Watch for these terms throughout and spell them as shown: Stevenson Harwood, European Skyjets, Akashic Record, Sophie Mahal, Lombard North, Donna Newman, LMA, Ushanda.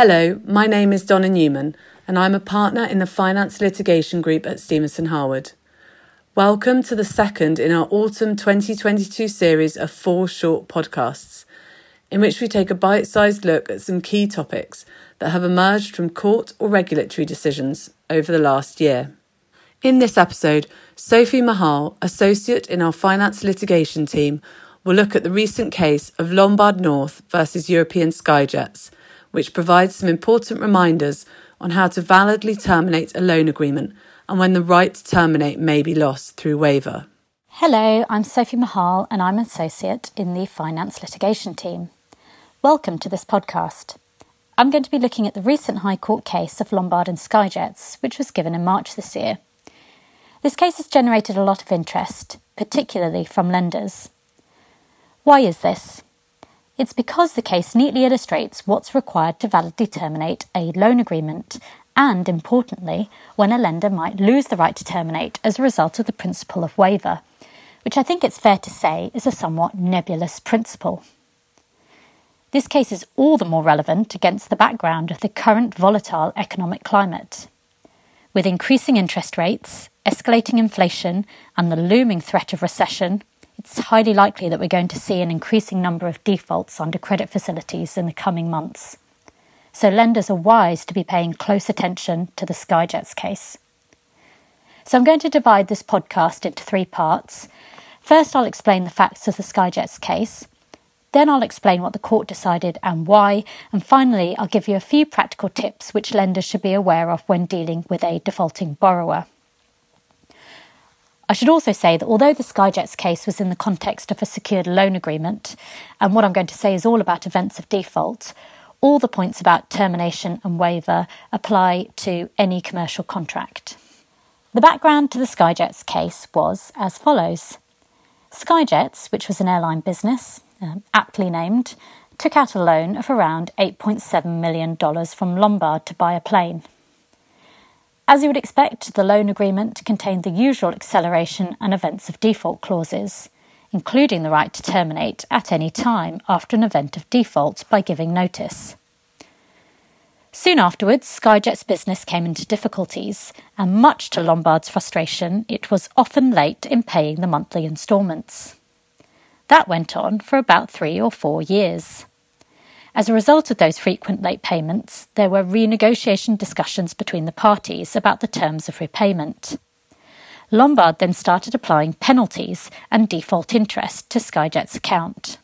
Hello, my name is Donna Newman, and I'm a partner in the Finance Litigation Group at Stevenson Harwood. Welcome to the second in our Autumn 2022 series of four short podcasts, in which we take a bite-sized look at some key topics that have emerged from court or regulatory decisions over the last year. In this episode, Sophie Mahal, associate in our finance litigation team, will look at the recent case of Lombard North versus European Skyjets, which provides some important reminders on how to validly terminate a loan agreement and when the right to terminate may be lost through waiver. Hello, I'm Sophie Mahal and I'm an associate in the Finance Litigation Team. Welcome to this podcast. I'm going to be looking at the recent High Court case of Lombard and Skyjets, which was given in March this year. This case has generated a lot of interest, particularly from lenders. Why is this? It's because the case neatly illustrates what's required to validly terminate a loan agreement, and importantly, when a lender might lose the right to terminate as a result of the principle of waiver, which I think it's fair to say is a somewhat nebulous principle. This case is all the more relevant against the background of the current volatile economic climate. With increasing interest rates, escalating inflation, and the looming threat of recession, it's highly likely that we're going to see an increasing number of defaults under credit facilities in the coming months. So lenders are wise to be paying close attention to the Skyjets case. So I'm going to divide this podcast into three parts. First, I'll explain the facts of the Skyjets case. Then I'll explain what the court decided and why. And finally, I'll give you a few practical tips which lenders should be aware of when dealing with a defaulting borrower. I should also say that although the Skyjets case was in the context of a secured loan agreement, and what I'm going to say is all about events of default, all the points about termination and waiver apply to any commercial contract. The background to the Skyjets case was as follows. Skyjets, which was an airline business, aptly named, took out a loan of around $8.7 million from Lombard to buy a plane. As you would expect, the loan agreement contained the usual acceleration and events of default clauses, including the right to terminate at any time after an event of default by giving notice. Soon afterwards, Skyjet's business came into difficulties, and much to Lombard's frustration, it was often late in paying the monthly instalments. That went on for about 3 or 4 years. As a result of those frequent late payments, there were renegotiation discussions between the parties about the terms of repayment. Lombard then started applying penalties and default interest to Skyjet's account.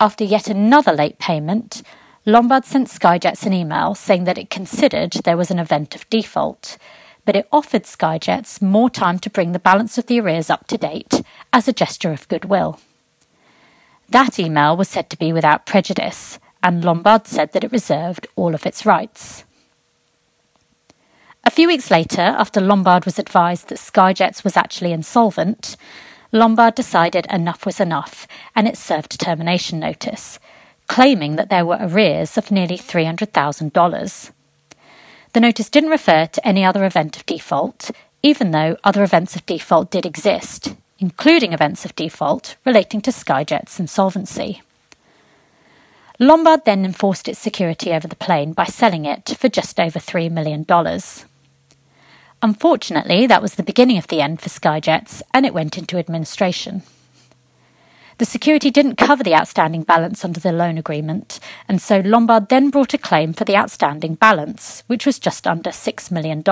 After yet another late payment, Lombard sent Skyjets an email saying that it considered there was an event of default, but it offered Skyjets more time to bring the balance of the arrears up to date as a gesture of goodwill. That email was said to be without prejudice, and Lombard said that it reserved all of its rights. A few weeks later, after Lombard was advised that Skyjets was actually insolvent, Lombard decided enough was enough, and it served termination notice, claiming that there were arrears of nearly $300,000. The notice didn't refer to any other event of default, even though other events of default did exist, including events of default relating to Skyjet's insolvency. Lombard then enforced its security over the plane by selling it for just over $3 million. Unfortunately, that was the beginning of the end for Skyjets, and it went into administration. The security didn't cover the outstanding balance under the loan agreement, and so Lombard then brought a claim for the outstanding balance, which was just under $6 million.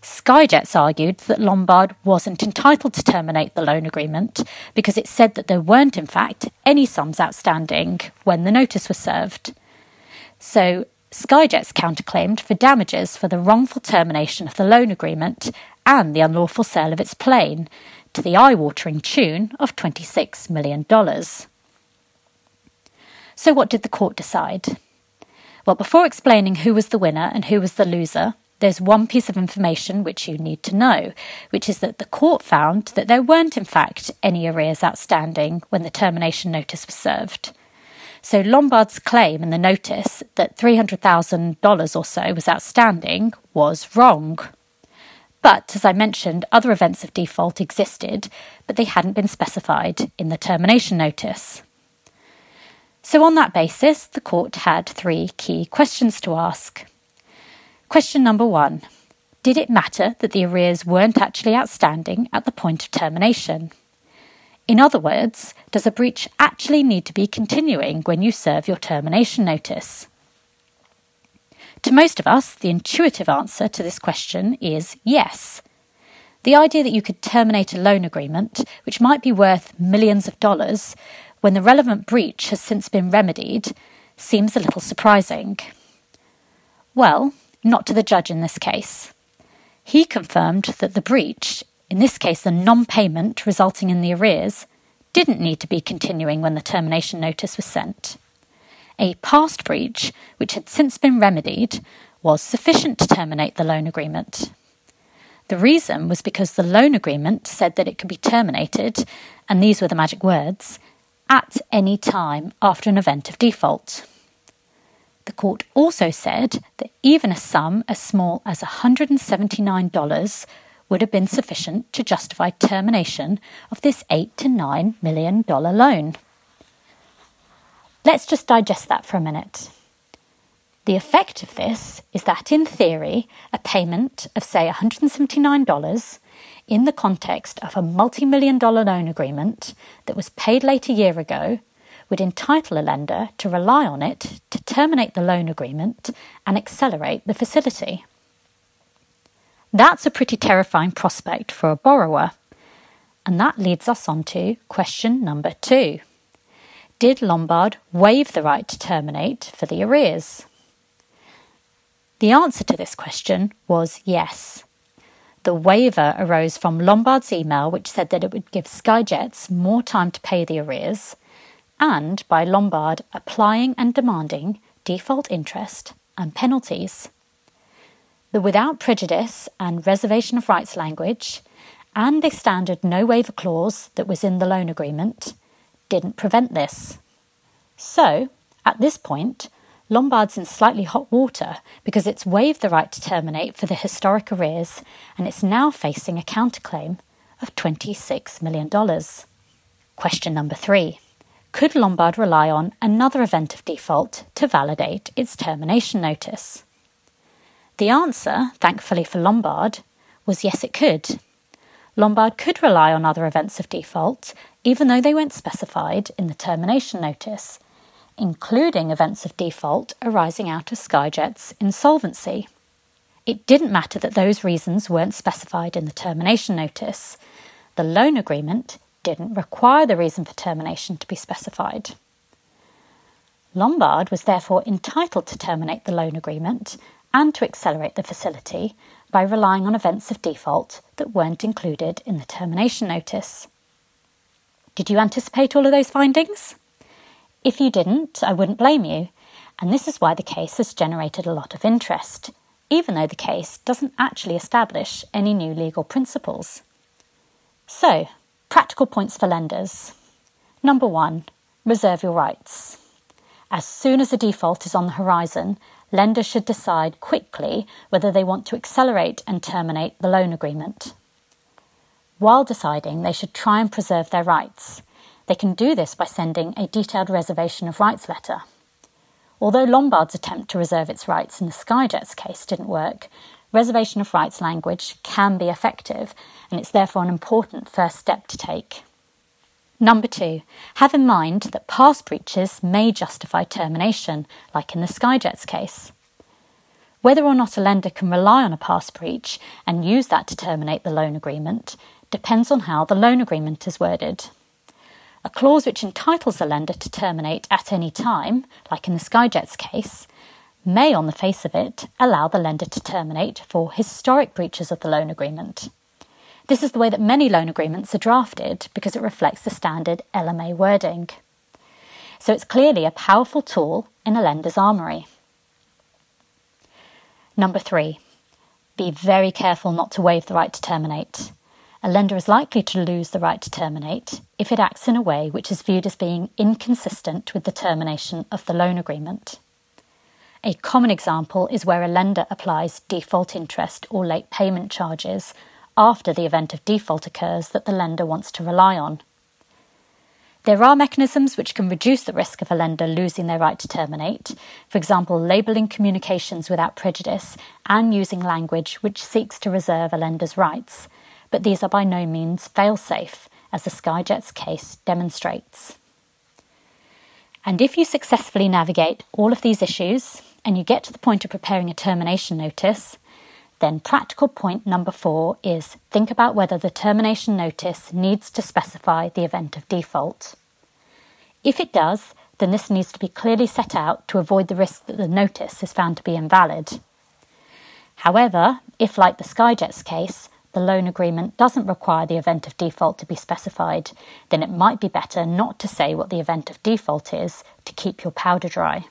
Skyjets argued that Lombard wasn't entitled to terminate the loan agreement because it said that there weren't, in fact, any sums outstanding when the notice was served. So Skyjets counterclaimed for damages for the wrongful termination of the loan agreement and the unlawful sale of its plane, to the eye-watering tune of $26 million. So what did the court decide? Well, before explaining who was the winner and who was the loser, there's one piece of information which you need to know, which is that the court found that there weren't, in fact, any arrears outstanding when the termination notice was served. So Lombard's claim in the notice that $300,000 or so was outstanding was wrong. But, as I mentioned, other events of default existed, but they hadn't been specified in the termination notice. So on that basis, the court had three key questions to ask. Question number one, did it matter that the arrears weren't actually outstanding at the point of termination? In other words, does a breach actually need to be continuing when you serve your termination notice? To most of us, the intuitive answer to this question is yes. The idea that you could terminate a loan agreement, which might be worth millions of dollars, when the relevant breach has since been remedied, seems a little surprising. Well, not to the judge in this case. He confirmed that the breach, in this case the non-payment resulting in the arrears, didn't need to be continuing when the termination notice was sent. A past breach, which had since been remedied, was sufficient to terminate the loan agreement. The reason was because the loan agreement said that it could be terminated, and these were the magic words, at any time after an event of default. The court also said that even a sum as small as $179 would have been sufficient to justify termination of this $8 to $9 million loan. Let's just digest that for a minute. The effect of this is that, in theory, a payment of, say, $179 in the context of a multi-million-dollar loan agreement that was paid late a year ago would entitle a lender to rely on it to terminate the loan agreement and accelerate the facility. That's a pretty terrifying prospect for a borrower. And that leads us on to question number two. Did Lombard waive the right to terminate for the arrears? The answer to this question was yes. The waiver arose from Lombard's email, which said that it would give Skyjets more time to pay the arrears, and by Lombard applying and demanding default interest and penalties. The without prejudice and reservation of rights language and a standard no waiver clause that was in the loan agreement didn't prevent this. So, at this point, Lombard's in slightly hot water because it's waived the right to terminate for the historic arrears and it's now facing a counterclaim of $26 million. Question number three. Could Lombard rely on another event of default to validate its termination notice? The answer, thankfully for Lombard, was yes, it could. Lombard could rely on other events of default, even though they weren't specified in the termination notice, including events of default arising out of Skyjet's insolvency. It didn't matter that those reasons weren't specified in the termination notice. The loan agreement didn't require the reason for termination to be specified. Lombard was therefore entitled to terminate the loan agreement and to accelerate the facility by relying on events of default that weren't included in the termination notice. Did you anticipate all of those findings? If you didn't, I wouldn't blame you, and this is why the case has generated a lot of interest, even though the case doesn't actually establish any new legal principles. So, practical points for lenders. Number one, reserve your rights. As soon as a default is on the horizon, lenders should decide quickly whether they want to accelerate and terminate the loan agreement. While deciding, they should try and preserve their rights. They can do this by sending a detailed reservation of rights letter. Although Lombard's attempt to reserve its rights in the Skyjets case didn't work, reservation of rights language can be effective, and it's therefore an important first step to take. Number two, have in mind that past breaches may justify termination, like in the Skyjets case. Whether or not a lender can rely on a past breach and use that to terminate the loan agreement depends on how the loan agreement is worded. A clause which entitles a lender to terminate at any time, like in the Skyjets case, may on the face of it allow the lender to terminate for historic breaches of the loan agreement. This is the way that many loan agreements are drafted because it reflects the standard LMA wording. So it's clearly a powerful tool in a lender's armoury. Number three, be very careful not to waive the right to terminate. A lender is likely to lose the right to terminate if it acts in a way which is viewed as being inconsistent with the termination of the loan agreement. A common example is where a lender applies default interest or late payment charges after the event of default occurs that the lender wants to rely on. There are mechanisms which can reduce the risk of a lender losing their right to terminate, for example, labelling communications without prejudice and using language which seeks to reserve a lender's rights. But these are by no means fail-safe, as the Skyjets case demonstrates. And if you successfully navigate all of these issues and you get to the point of preparing a termination notice, then practical point number 4 is think about whether the termination notice needs to specify the event of default. If it does, then this needs to be clearly set out to avoid the risk that the notice is found to be invalid. However, if, like the Skyjets case, the loan agreement doesn't require the event of default to be specified, then it might be better not to say what the event of default is to keep your powder dry.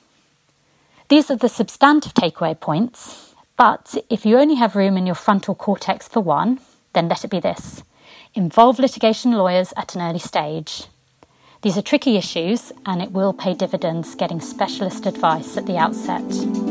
These are the substantive takeaway points. But if you only have room in your frontal cortex for one, then let it be this. Involve litigation lawyers at an early stage. These are tricky issues, and it will pay dividends getting specialist advice at the outset.